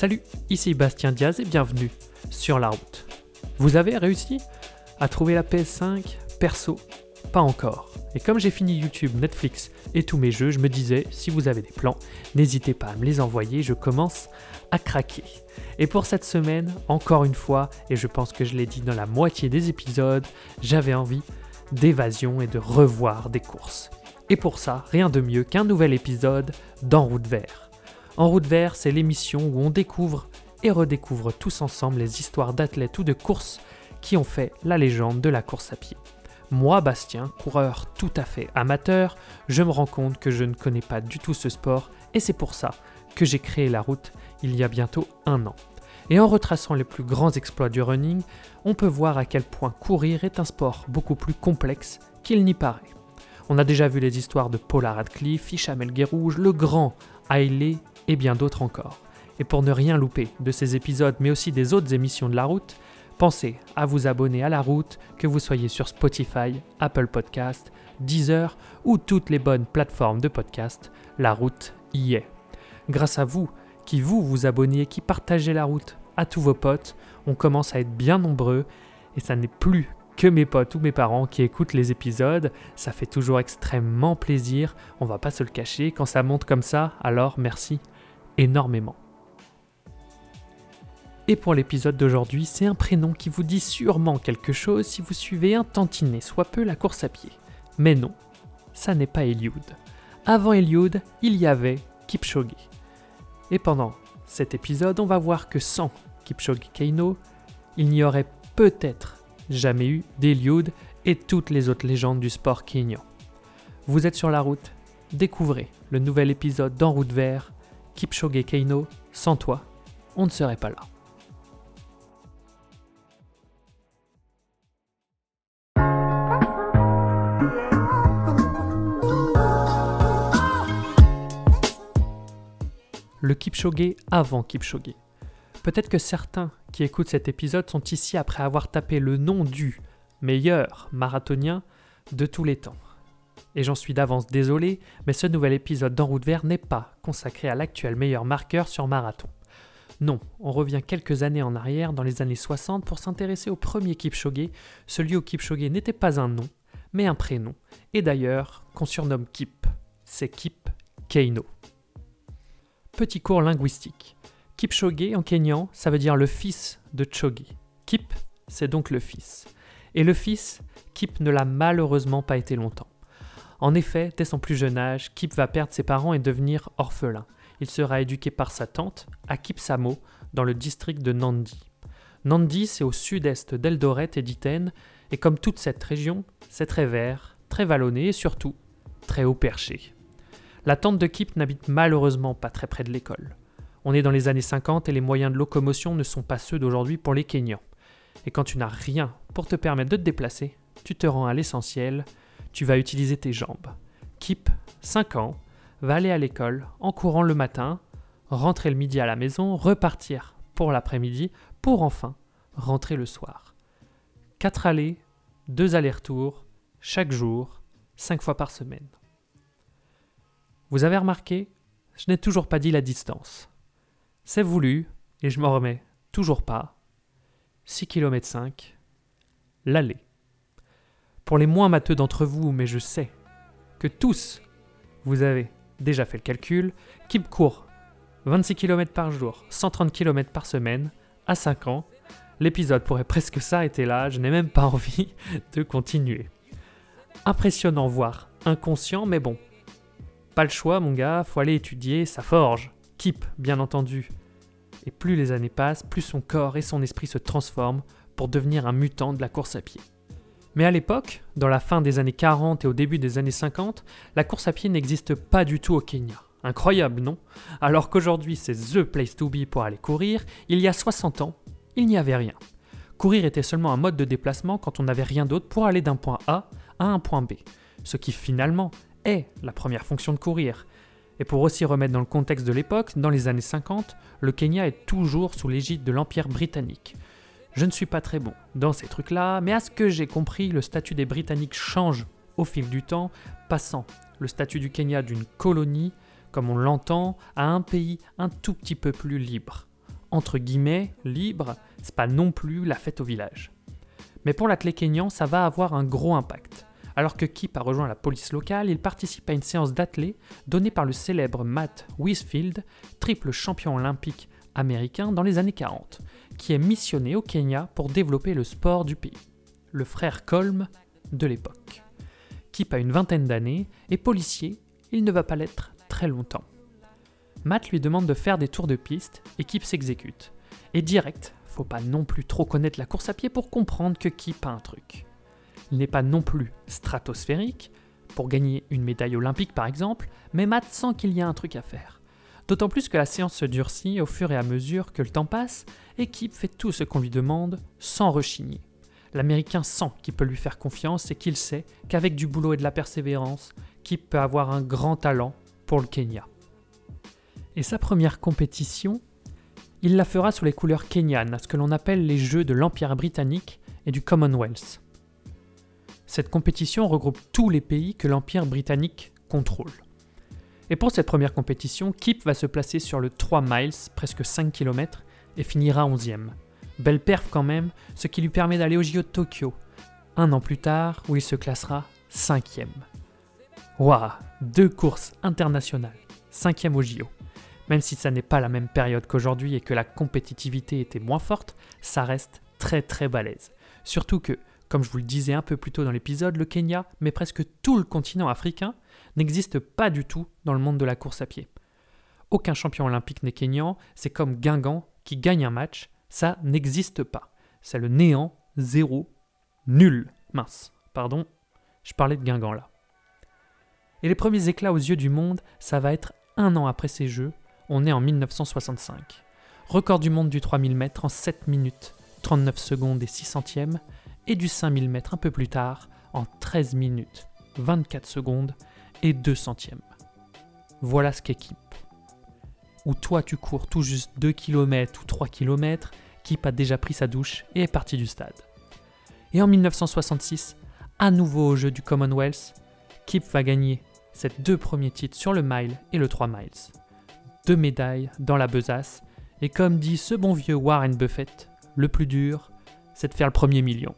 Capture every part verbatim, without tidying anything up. Salut, ici Bastien Diaz et bienvenue sur La Route. Vous avez réussi à trouver la P S cinq perso? Pas encore. Et comme j'ai fini YouTube, Netflix et tous mes jeux, je me disais, si vous avez des plans, n'hésitez pas à me les envoyer, je commence à craquer. Et pour cette semaine, encore une fois, et je pense que je l'ai dit dans la moitié des épisodes, j'avais envie d'évasion et de revoir des courses. Et pour ça, rien de mieux qu'un nouvel épisode d'En Route Vers. En Route Vers, c'est l'émission où on découvre et redécouvre tous ensemble les histoires d'athlètes ou de courses qui ont fait la légende de la course à pied. Moi, Bastien, coureur tout à fait amateur, je me rends compte que je ne connais pas du tout ce sport et c'est pour ça que j'ai créé La Route il y a bientôt un an. Et en retraçant les plus grands exploits du running, on peut voir à quel point courir est un sport beaucoup plus complexe qu'il n'y paraît. On a déjà vu les histoires de Paula Radcliffe, Isham El-Guerrouge, le grand Haile et bien d'autres encore. Et pour ne rien louper de ces épisodes mais aussi des autres émissions de La Route, pensez à vous abonner à La Route, que vous soyez sur Spotify, Apple Podcasts, Deezer ou toutes les bonnes plateformes de podcast, La Route y est. Grâce à vous, qui vous vous abonnez et qui partagez La Route à tous vos potes, on commence à être bien nombreux et ça n'est plus que mes potes ou mes parents qui écoutent les épisodes, ça fait toujours extrêmement plaisir, on va pas se le cacher, quand ça monte comme ça, alors merci énormément. Et pour l'épisode d'aujourd'hui, c'est un prénom qui vous dit sûrement quelque chose si vous suivez un tantinet, soit peu la course à pied. Mais non, ça n'est pas Eliud. Avant Eliud, il y avait Kipchoge. Et pendant cet épisode, on va voir que sans Kipchoge Keino, il n'y aurait peut-être jamais eu d'Eliud et toutes les autres légendes du sport kenyan. Vous êtes sur La Route, découvrez le nouvel épisode d'En Route Vers, Kipchoge Keino, sans toi, on ne serait pas là. Le Kipchoge avant Kipchoge. Peut-être que certains qui écoutent cet épisode sont ici après avoir tapé le nom du meilleur marathonien de tous les temps. Et j'en suis d'avance désolé, mais ce nouvel épisode d'En Route Vers n'est pas consacré à l'actuel meilleur marqueur sur marathon. Non, on revient quelques années en arrière, dans les années soixante, pour s'intéresser au premier Kipchoge. Celui au Kipchoge n'était pas un nom, mais un prénom. Et d'ailleurs, qu'on surnomme Kip. C'est Kip Keino. Petit cours linguistique. Kipchoge en kenyan, ça veut dire le fils de Choge. Kip, c'est donc le fils. Et le fils, Kip ne l'a malheureusement pas été longtemps. En effet, dès son plus jeune âge, Kip va perdre ses parents et devenir orphelin. Il sera éduqué par sa tante à Kipsamo, dans le district de Nandi. Nandi, c'est au sud-est d'Eldoret et d'Iten, et comme toute cette région, c'est très vert, très vallonné et surtout très haut perché. La tante de Kip n'habite malheureusement pas très près de l'école. On est dans les années cinquante et les moyens de locomotion ne sont pas ceux d'aujourd'hui pour les Kenyans. Et quand tu n'as rien pour te permettre de te déplacer, tu te rends à l'essentiel, tu vas utiliser tes jambes. Kip, cinq ans, va aller à l'école en courant le matin, rentrer le midi à la maison, repartir pour l'après-midi, pour enfin rentrer le soir. Quatre allées, deux allers-retours, chaque jour, cinq fois par semaine. Vous avez remarqué, je n'ai toujours pas dit la distance. C'est voulu, et je m'en remets toujours pas, six virgule cinq kilomètres, l'aller. Pour les moins matheux d'entre vous, mais je sais que tous, vous avez déjà fait le calcul, Kip court vingt-six kilomètres par jour, cent trente kilomètres par semaine, à cinq ans, l'épisode pourrait presque s'arrêter là, je n'ai même pas envie de continuer. Impressionnant, voire inconscient, mais bon. Pas le choix mon gars, faut aller étudier, ça forge. Kip, bien entendu. Et plus les années passent, plus son corps et son esprit se transforment pour devenir un mutant de la course à pied. Mais à l'époque, dans la fin des années quarante et au début des années cinquante, la course à pied n'existe pas du tout au Kenya. Incroyable, non? Alors qu'aujourd'hui c'est THE place to be pour aller courir, il y a soixante ans, il n'y avait rien. Courir était seulement un mode de déplacement quand on n'avait rien d'autre pour aller d'un point A à un point B. Ce qui finalement est la première fonction de courir. Et pour aussi remettre dans le contexte de l'époque, dans les années cinquante, le Kenya est toujours sous l'égide de l'Empire britannique. Je ne suis pas très bon dans ces trucs-là, mais à ce que j'ai compris, le statut des Britanniques change au fil du temps, passant le statut du Kenya d'une colonie, comme on l'entend, à un pays un tout petit peu plus libre. entre guillemets, libre, c'est pas non plus la fête au village. Mais pour l'athlète kényan, ça va avoir un gros impact. Alors que Kip a rejoint la police locale, il participe à une séance d'athlé donnée par le célèbre Matt Whisfield, triple champion olympique américain dans les années quarante, qui est missionné au Kenya pour développer le sport du pays, le frère Colm de l'époque. Kip a une vingtaine d'années et policier, il ne va pas l'être très longtemps. Matt lui demande de faire des tours de piste et Kip s'exécute. Et direct, faut pas non plus trop connaître la course à pied pour comprendre que Kip a un truc. Il n'est pas non plus stratosphérique, pour gagner une médaille olympique par exemple, mais Matt sent qu'il y a un truc à faire. D'autant plus que la séance se durcit au fur et à mesure que le temps passe, et Kip fait tout ce qu'on lui demande sans rechigner. L'Américain sent qu'il peut lui faire confiance et qu'il sait qu'avec du boulot et de la persévérance, Kip peut avoir un grand talent pour le Kenya. Et sa première compétition, il la fera sous les couleurs kenyanes, à ce que l'on appelle les Jeux de l'Empire britannique et du Commonwealth. Cette compétition regroupe tous les pays que l'Empire britannique contrôle. Et pour cette première compétition, Kip va se placer sur le trois miles, presque cinq kilomètres, et finira onzième. Belle perf quand même, ce qui lui permet d'aller au J O de Tokyo, un an plus tard où il se classera cinquième. Waouh, deux courses internationales, cinquième au J O. Même si ça n'est pas la même période qu'aujourd'hui et que la compétitivité était moins forte, ça reste très très balèze. Surtout que, comme je vous le disais un peu plus tôt dans l'épisode, le Kenya, mais presque tout le continent africain, n'existe pas du tout dans le monde de la course à pied. Aucun champion olympique n'est kényan, c'est comme Guingamp qui gagne un match, ça n'existe pas. C'est le néant, zéro, nul. Mince, pardon, je parlais de Guingamp là. Et les premiers éclats aux yeux du monde, ça va être un an après ces Jeux, on est en dix-neuf cent soixante-cinq. Record du monde du trois mille mètres en sept minutes, trente-neuf secondes et six centièmes, et du cinq mille mètres un peu plus tard en treize minutes, vingt-quatre secondes et deux centièmes. Voilà ce qu'équipe. Où toi tu cours tout juste deux kilomètres ou trois kilomètres, Kip a déjà pris sa douche et est parti du stade. Et en dix-neuf cent soixante-six, à nouveau aux Jeux du Commonwealth, Kip va gagner ses deux premiers titres sur le mile et le trois miles. Deux médailles dans la besace, et comme dit ce bon vieux Warren Buffett, le plus dur, c'est de faire le premier million.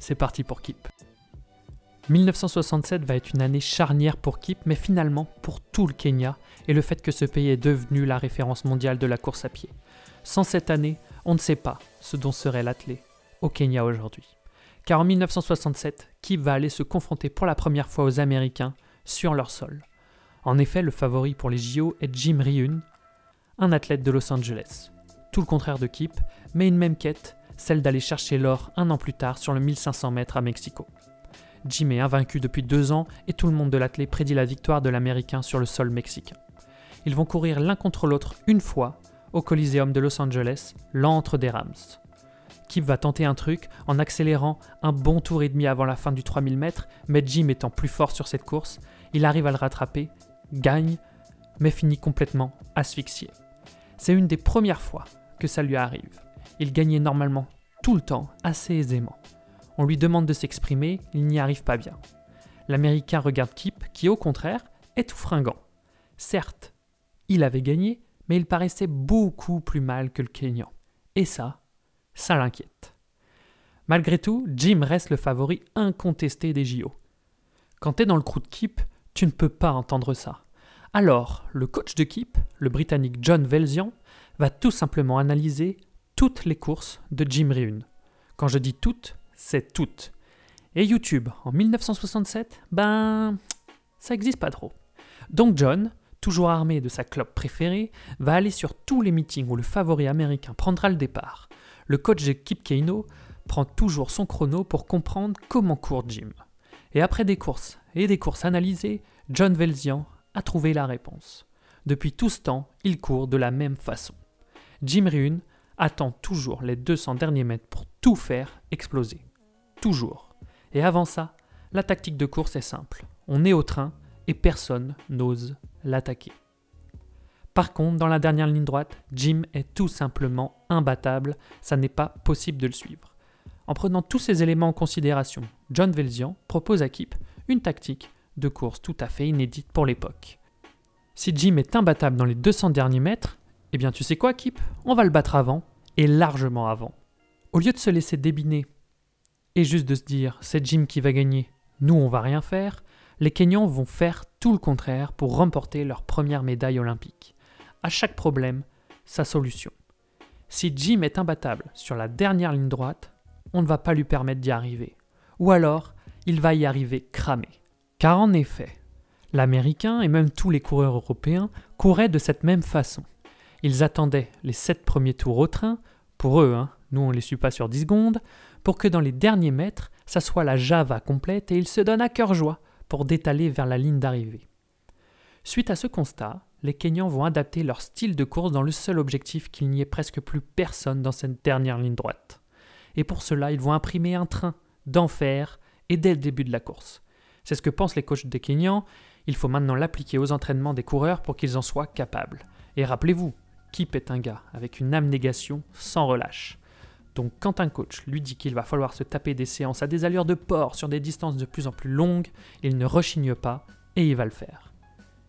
C'est parti pour Kip. dix-neuf cent soixante-sept va être une année charnière pour Kip, mais finalement pour tout le Kenya et le fait que ce pays est devenu la référence mondiale de la course à pied. Sans cette année, on ne sait pas ce dont serait l'athlète au Kenya aujourd'hui. Car en dix-neuf cent soixante-sept, Kip va aller se confronter pour la première fois aux Américains sur leur sol. En effet, le favori pour les J O est Jim Ryun, un athlète de Los Angeles. Tout le contraire de Kip, mais une même quête, celle d'aller chercher l'or un an plus tard sur le mille cinq cents mètres à Mexico. Jim est invaincu depuis deux ans et tout le monde de l'athlète prédit la victoire de l'Américain sur le sol mexicain. Ils vont courir l'un contre l'autre une fois au Coliseum de Los Angeles, l'antre des Rams. Kip va tenter un truc en accélérant un bon tour et demi avant la fin du trois mille mètres, mais Jim étant plus fort sur cette course, il arrive à le rattraper, gagne, mais finit complètement asphyxié. C'est une des premières fois que ça lui arrive. Il gagnait normalement tout le temps assez aisément. On lui demande de s'exprimer, il n'y arrive pas bien. L'Américain regarde Kip, qui au contraire est tout fringant. Certes, il avait gagné, mais il paraissait beaucoup plus mal que le Kenyan. Et ça, ça l'inquiète. Malgré tout, Jim reste le favori incontesté des J O. Quand t'es dans le crew de Kip, tu ne peux pas entendre ça. Alors, le coach de Kip, le Britannique John Velzian, va tout simplement analyser toutes les courses de Jim Ryun. Quand je dis toutes, c'est toutes. Et YouTube, en dix-neuf cent soixante-sept, ben, ça n'existe pas trop. Donc John, toujours armé de sa clope préférée, va aller sur tous les meetings où le favori américain prendra le départ. Le coach de Kip Keino prend toujours son chrono pour comprendre comment court Jim. Et après des courses et des courses analysées, John Velzian a trouvé la réponse. Depuis tout ce temps, il court de la même façon. Jim Ryun attend toujours les deux cents derniers mètres pour tout faire exploser. Toujours. Et avant ça, la tactique de course est simple. On est au train et personne n'ose l'attaquer. Par contre, dans la dernière ligne droite, Jim est tout simplement imbattable. Ça n'est pas possible de le suivre. En prenant tous ces éléments en considération, John Velzian propose à Kip une tactique de course tout à fait inédite pour l'époque. Si Jim est imbattable dans les deux cents derniers mètres, Eh bien tu sais quoi Kip, on va le battre avant, et largement avant. Au lieu de se laisser débiner, et juste de se dire c'est Jim qui va gagner, nous on va rien faire, les Kenyans vont faire tout le contraire pour remporter leur première médaille olympique. À chaque problème, sa solution. Si Jim est imbattable sur la dernière ligne droite, on ne va pas lui permettre d'y arriver. Ou alors, il va y arriver cramé. Car en effet, l'Américain et même tous les coureurs européens couraient de cette même façon. Ils attendaient les sept premiers tours au train, pour eux, hein, nous on ne les suit pas sur dix secondes, pour que dans les derniers mètres, ça soit la java complète et ils se donnent à cœur joie pour détaler vers la ligne d'arrivée. Suite à ce constat, les Kenyans vont adapter leur style de course dans le seul objectif qu'il n'y ait presque plus personne dans cette dernière ligne droite. Et pour cela, ils vont imprimer un train d'enfer et dès le début de la course. C'est ce que pensent les coachs des Kenyans, il faut maintenant l'appliquer aux entraînements des coureurs pour qu'ils en soient capables. Et rappelez-vous, Kip est un gars avec une abnégation sans relâche. Donc quand un coach lui dit qu'il va falloir se taper des séances à des allures de porc sur des distances de plus en plus longues, il ne rechigne pas et il va le faire.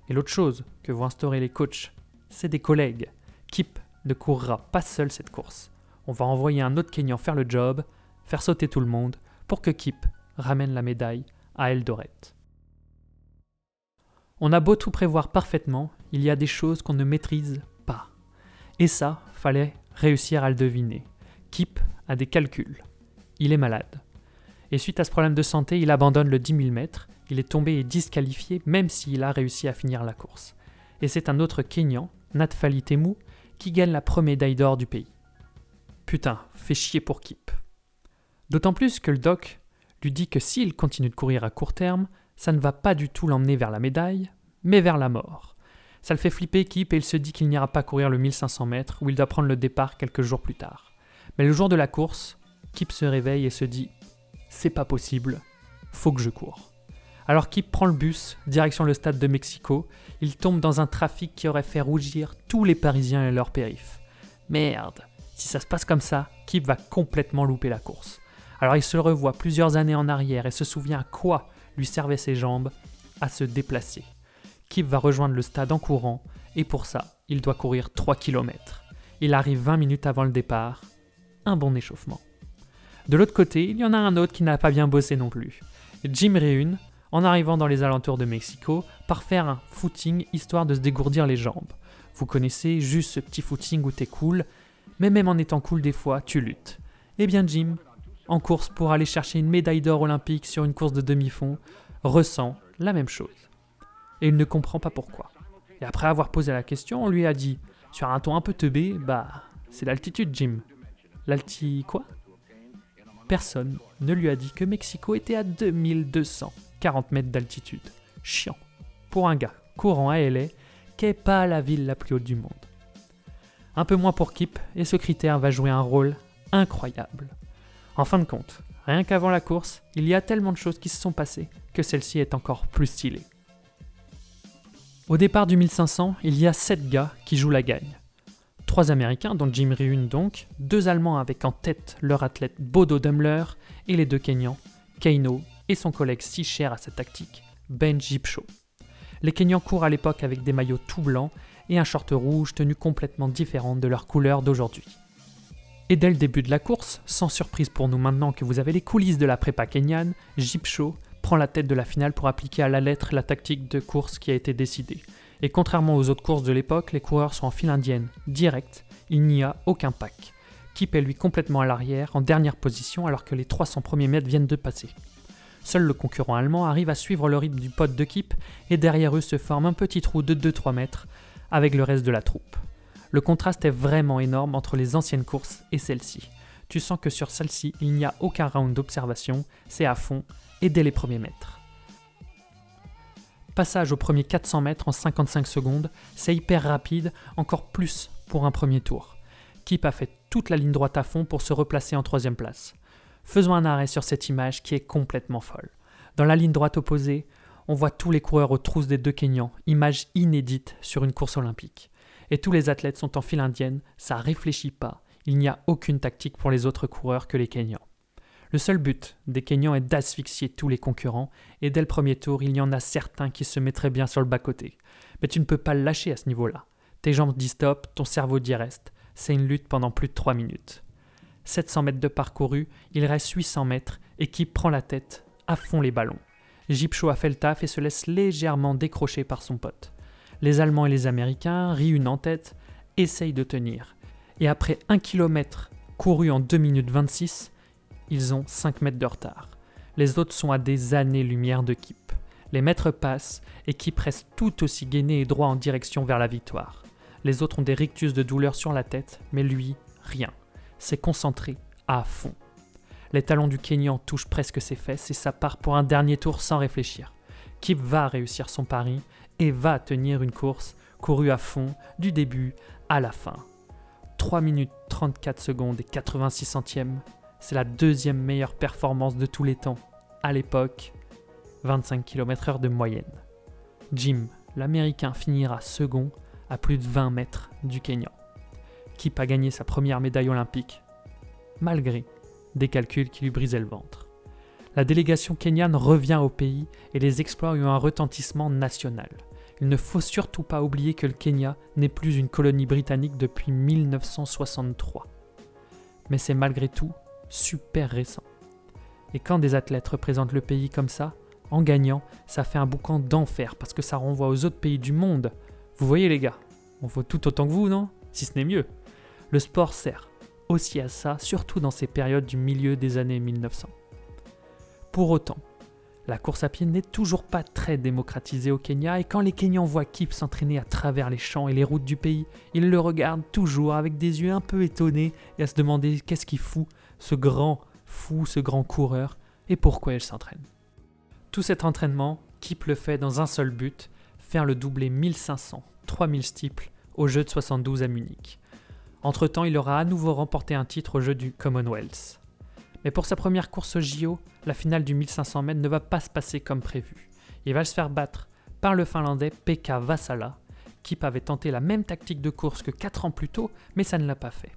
Et l'autre chose que vont instaurer les coachs, c'est des collègues. Kip ne courra pas seul cette course. On va envoyer un autre Kenyan faire le job, faire sauter tout le monde, pour que Kip ramène la médaille à Eldoret. On a beau tout prévoir parfaitement, il y a des choses qu'on ne maîtrise pas. Et ça, fallait réussir à le deviner. Kip a des calculs. Il est malade. Et suite à ce problème de santé, il abandonne le dix mille mètres. Il est tombé et disqualifié, même s'il a réussi à finir la course. Et c'est un autre Kenyan, Naftali Temu, qui gagne la première médaille d'or du pays. Putain, fait chier pour Kip. D'autant plus que le doc lui dit que s'il continue de courir à court terme, ça ne va pas du tout l'emmener vers la médaille, mais vers la mort. Ça le fait flipper Kip et il se dit qu'il n'ira pas courir le mille cinq cents mètres où il doit prendre le départ quelques jours plus tard. Mais le jour de la course, Kip se réveille et se dit « C'est pas possible, faut que je cours ». Alors Kip prend le bus, direction le stade de Mexico, il tombe dans un trafic qui aurait fait rougir tous les Parisiens et leurs périphes. Merde, si ça se passe comme ça, Kip va complètement louper la course. Alors il se revoit plusieurs années en arrière et se souvient à quoi lui servaient ses jambes, à se déplacer. Kip va rejoindre le stade en courant, et pour ça, il doit courir trois kilomètres. Il arrive vingt minutes avant le départ, un bon échauffement. De l'autre côté, il y en a un autre qui n'a pas bien bossé non plus, Jim Ryun, en arrivant dans les alentours de Mexico, par faire un footing histoire de se dégourdir les jambes. Vous connaissez juste ce petit footing où t'es cool, mais même en étant cool des fois, tu luttes. Eh bien Jim, en course pour aller chercher une médaille d'or olympique sur une course de demi-fond, ressent la même chose. Et il ne comprend pas pourquoi. Et après avoir posé la question, on lui a dit, sur un ton un peu teubé, bah, c'est l'altitude Jim. L'alti quoi ? Personne ne lui a dit que Mexico était à deux mille deux cents quarante mètres d'altitude. Chiant. Pour un gars courant à Haile, qui n'est pas la ville la plus haute du monde. Un peu moins pour Kip, et ce critère va jouer un rôle incroyable. En fin de compte, rien qu'avant la course, il y a tellement de choses qui se sont passées que celle-ci est encore plus stylée. Au départ du mille cinq cents, il y a sept gars qui jouent la gagne. Trois Américains, dont Jim Ryun donc, deux Allemands avec en tête leur athlète Bodo Dummler et les deux Kenyans, Keino et son collègue si cher à sa tactique, Ben Jipcho. Les Kenyans courent à l'époque avec des maillots tout blancs et un short rouge tenue complètement différente de leur couleur d'aujourd'hui. Et dès le début de la course, sans surprise pour nous maintenant que vous avez les coulisses de la prépa kenyane, Jipcho prend la tête de la finale pour appliquer à la lettre la tactique de course qui a été décidée. Et contrairement aux autres courses de l'époque, les coureurs sont en file indienne, direct, il n'y a aucun pack. Kip est lui complètement à l'arrière, en dernière position alors que les trois cents premiers mètres viennent de passer. Seul le concurrent allemand arrive à suivre le rythme du pote de Kip et derrière eux se forme un petit trou de deux à trois mètres avec le reste de la troupe. Le contraste est vraiment énorme entre les anciennes courses et celle-ci. Tu sens que sur celle-ci, il n'y a aucun round d'observation, c'est à fond et dès les premiers mètres. Passage aux premiers quatre cents mètres en cinquante-cinq secondes, c'est hyper rapide, encore plus pour un premier tour. Kip a fait toute la ligne droite à fond pour se replacer en troisième place. Faisons un arrêt sur cette image qui est complètement folle. Dans la ligne droite opposée, on voit tous les coureurs aux trousses des deux Kenyans, image inédite sur une course olympique. Et tous les athlètes sont en file indienne, ça réfléchit pas, il n'y a aucune tactique pour les autres coureurs que les Kenyans. Le seul but des Kenyans est d'asphyxier tous les concurrents, et dès le premier tour, il y en a certains qui se mettraient bien sur le bas-côté. Mais tu ne peux pas le lâcher à ce niveau-là. Tes jambes disent stop, ton cerveau dit reste. C'est une lutte pendant plus de trois minutes. sept cents mètres de parcouru, il reste huit cents mètres, et qui prend la tête, à fond les ballons. Jipcho a fait le taf et se laisse légèrement décrocher par son pote. Les Allemands et les Américains, Ryun en tête, essayent de tenir. Et après un kilomètre couru en deux minutes vingt-six, ils ont cinq mètres de retard. Les autres sont à des années-lumière de Kip. Les mètres passent et Kip reste tout aussi gainé et droit en direction vers la victoire. Les autres ont des rictus de douleur sur la tête, mais lui, rien. C'est concentré à fond. Les talons du Kenyan touchent presque ses fesses et ça part pour un dernier tour sans réfléchir. Kip va réussir son pari et va tenir une course courue à fond du début à la fin. trois minutes trente-quatre secondes et quatre-vingt-six centièmes, c'est la deuxième meilleure performance de tous les temps. À l'époque, vingt-cinq kilomètres heure de moyenne. Jim, l'Américain, finira second à plus de vingt mètres du Kenyan. Kip a gagné sa première médaille olympique, malgré des calculs qui lui brisaient le ventre. La délégation kenyane revient au pays et les exploits ont un retentissement national. Il ne faut surtout pas oublier que le Kenya n'est plus une colonie britannique depuis mille neuf cent soixante-trois. Mais c'est malgré tout super récent. Et quand des athlètes représentent le pays comme ça, en gagnant, ça fait un boucan d'enfer parce que ça renvoie aux autres pays du monde. Vous voyez les gars, on vaut tout autant que vous, non ? Si ce n'est mieux. Le sport sert aussi à ça, surtout dans ces périodes du milieu des années mille neuf cents. Pour autant, la course à pied n'est toujours pas très démocratisée au Kenya et quand les Kenyans voient Kip s'entraîner à travers les champs et les routes du pays, ils le regardent toujours avec des yeux un peu étonnés et à se demander qu'est-ce qu'il fout, ce grand fou, ce grand coureur, et pourquoi il s'entraîne. Tout cet entraînement, Kip le fait dans un seul but, faire le doublé mille cinq cents, trois mille steeples aux Jeux de soixante-douze à Munich. Entre-temps, il aura à nouveau remporté un titre aux Jeux du Commonwealth. Mais pour sa première course au J O, la finale du mille cinq cents mètres ne va pas se passer comme prévu. Il va se faire battre par le Finlandais Pekka Vassala. Kip avait tenté la même tactique de course que quatre ans plus tôt, mais ça ne l'a pas fait.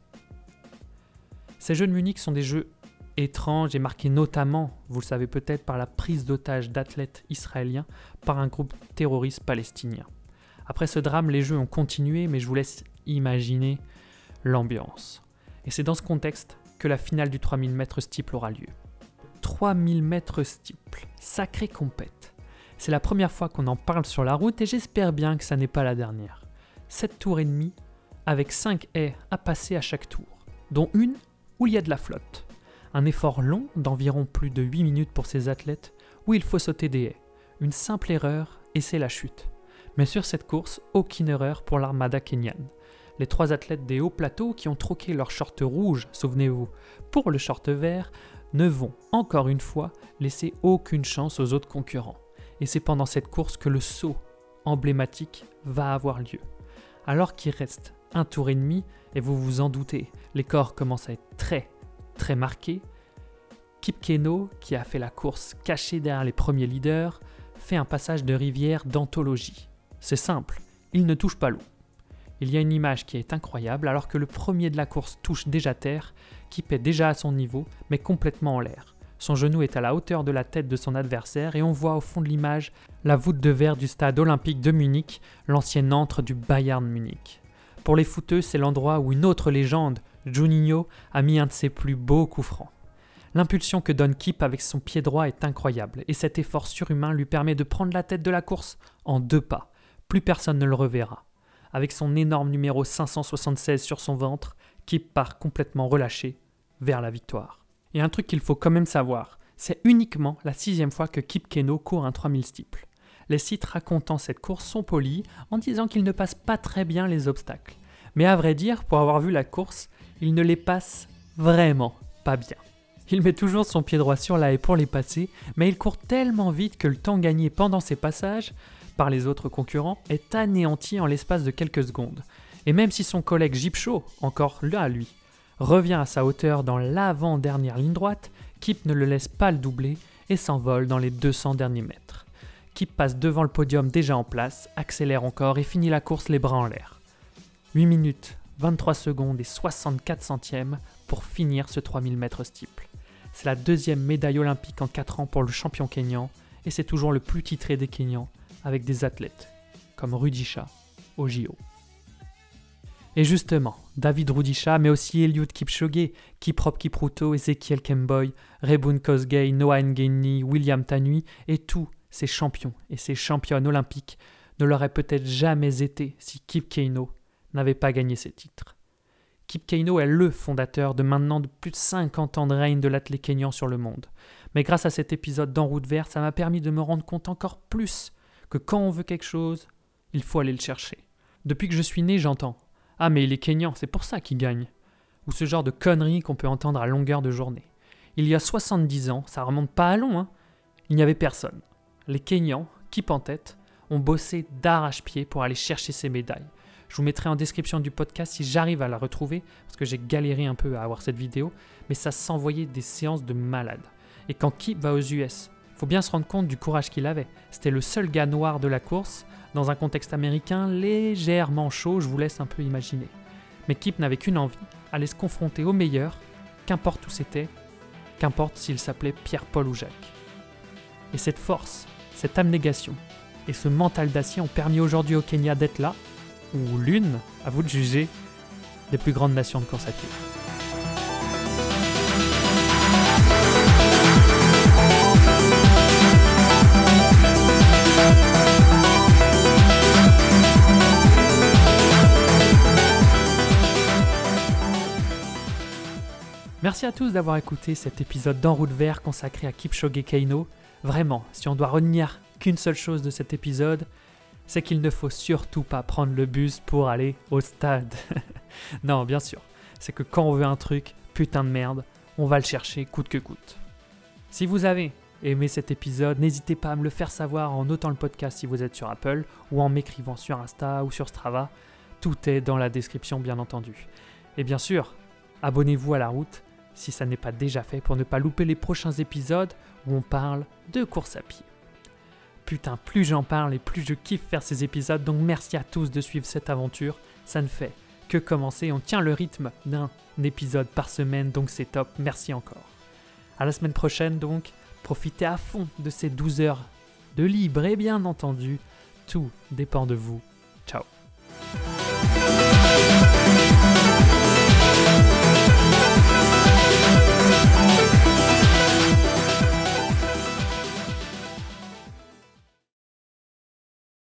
Ces Jeux de Munich sont des Jeux étranges et marqués notamment, vous le savez peut-être, par la prise d'otages d'athlètes israéliens par un groupe terroriste palestinien. Après ce drame, les Jeux ont continué, mais je vous laisse imaginer l'ambiance. Et c'est dans ce contexte que la finale du trois mille mètres steeple aura lieu. trois mille mètres steeple, sacrée compète. C'est la première fois qu'on en parle sur la route et j'espère bien que ça n'est pas la dernière. sept tours et demi, avec cinq haies à passer à chaque tour, dont une où il y a de la flotte. Un effort long d'environ plus de huit minutes pour ces athlètes où il faut sauter des haies. Une simple erreur et c'est la chute. Mais sur cette course, aucune erreur pour l'armada kenyane. Les trois athlètes des hauts plateaux qui ont troqué leur short rouge, souvenez-vous, pour le short vert, ne vont, encore une fois, laisser aucune chance aux autres concurrents. Et c'est pendant cette course que le saut emblématique va avoir lieu. Alors qu'il reste un tour et demi, et vous vous en doutez, les corps commencent à être très, très marqués, Kip Keino, qui a fait la course cachée derrière les premiers leaders, fait un passage de rivière d'anthologie. C'est simple, il ne touche pas l'eau. Il y a une image qui est incroyable, alors que le premier de la course touche déjà terre, Kip est déjà à son niveau, mais complètement en l'air. Son genou est à la hauteur de la tête de son adversaire et on voit au fond de l'image la voûte de verre du stade olympique de Munich, l'ancien antre du Bayern Munich. Pour les footeux, c'est l'endroit où une autre légende, Juninho, a mis un de ses plus beaux coups francs. L'impulsion que donne Kip avec son pied droit est incroyable et cet effort surhumain lui permet de prendre la tête de la course en deux pas. Plus personne ne le reverra. Avec son énorme numéro cinq cent soixante-seize sur son ventre, Kip part complètement relâché vers la victoire. Et un truc qu'il faut quand même savoir, c'est uniquement la sixième fois que Kip Keino court un trois mille steeple. Les sites racontant cette course sont polis en disant qu'il ne passe pas très bien les obstacles. Mais à vrai dire, pour avoir vu la course, il ne les passe vraiment pas bien. Il met toujours son pied droit sur la haie pour les passer, mais il court tellement vite que le temps gagné pendant ses passages par les autres concurrents est anéanti en l'espace de quelques secondes. Et même si son collègue Jipcho, encore là lui, revient à sa hauteur dans l'avant-dernière ligne droite, Kip ne le laisse pas le doubler et s'envole dans les deux cents derniers mètres. Kip passe devant le podium déjà en place, accélère encore et finit la course les bras en l'air. huit minutes, vingt-trois secondes et soixante-quatre centièmes pour finir ce trois mille mètres steeple. C'est la deuxième médaille olympique en quatre ans pour le champion kenyan et c'est toujours le plus titré des Kenyans, avec des athlètes comme Rudisha au J O. Et justement, David Rudisha, mais aussi Eliud Kipchoge, Kiprop Kipruto, Ezekiel Kemboy, Reuben Kosgei, Noah Ngeny, William Tanui, et tous ces champions et ces championnes olympiques ne l'auraient peut-être jamais été si Kip Keino n'avait pas gagné ses titres. Kip Keino est le fondateur de maintenant de plus de cinquante ans de règne de l'athlète kényan sur le monde. Mais grâce à cet épisode d'En Route Vers, ça m'a permis de me rendre compte encore plus que quand on veut quelque chose, il faut aller le chercher. Depuis que je suis né, j'entends « Ah mais il est kényan, c'est pour ça qu'il gagne !» ou ce genre de conneries qu'on peut entendre à longueur de journée. Il y a soixante-dix ans, ça remonte pas à long, hein, il n'y avait personne. Les Kenyans, Kip en tête, ont bossé d'arrache-pied pour aller chercher ces médailles. Je vous mettrai en description du podcast si j'arrive à la retrouver, parce que j'ai galéré un peu à avoir cette vidéo, mais ça s'envoyait des séances de malade. Et quand Kip va aux U S, faut bien se rendre compte du courage qu'il avait. C'était le seul gars noir de la course, dans un contexte américain légèrement chaud, je vous laisse un peu imaginer. Mais Kip n'avait qu'une envie, aller se confronter aux meilleurs, qu'importe où c'était, qu'importe s'il s'appelait Pierre, Paul ou Jacques. Et cette force, cette abnégation et ce mental d'acier ont permis aujourd'hui au Kenya d'être là, ou l'une, à vous de juger, des plus grandes nations de course à pied. Merci à tous d'avoir écouté cet épisode d'En Route Vers consacré à Kipchoge Keino. Vraiment, si on doit retenir qu'une seule chose de cet épisode, c'est qu'il ne faut surtout pas prendre le bus pour aller au stade. Non, bien sûr, c'est que quand on veut un truc, putain de merde, on va le chercher coûte que coûte. Si vous avez aimé cet épisode, n'hésitez pas à me le faire savoir en notant le podcast si vous êtes sur Apple ou en m'écrivant sur Insta ou sur Strava. Tout est dans la description, bien entendu. Et bien sûr, abonnez-vous à La Route si ça n'est pas déjà fait pour ne pas louper les prochains épisodes où on parle de course à pied. Putain, plus j'en parle et plus je kiffe faire ces épisodes, donc merci à tous de suivre cette aventure. Ça ne fait que commencer, on tient le rythme d'un épisode par semaine, donc c'est top, merci encore. À la semaine prochaine donc, profitez à fond de ces douze heures de libre et bien entendu, tout dépend de vous. Ciao.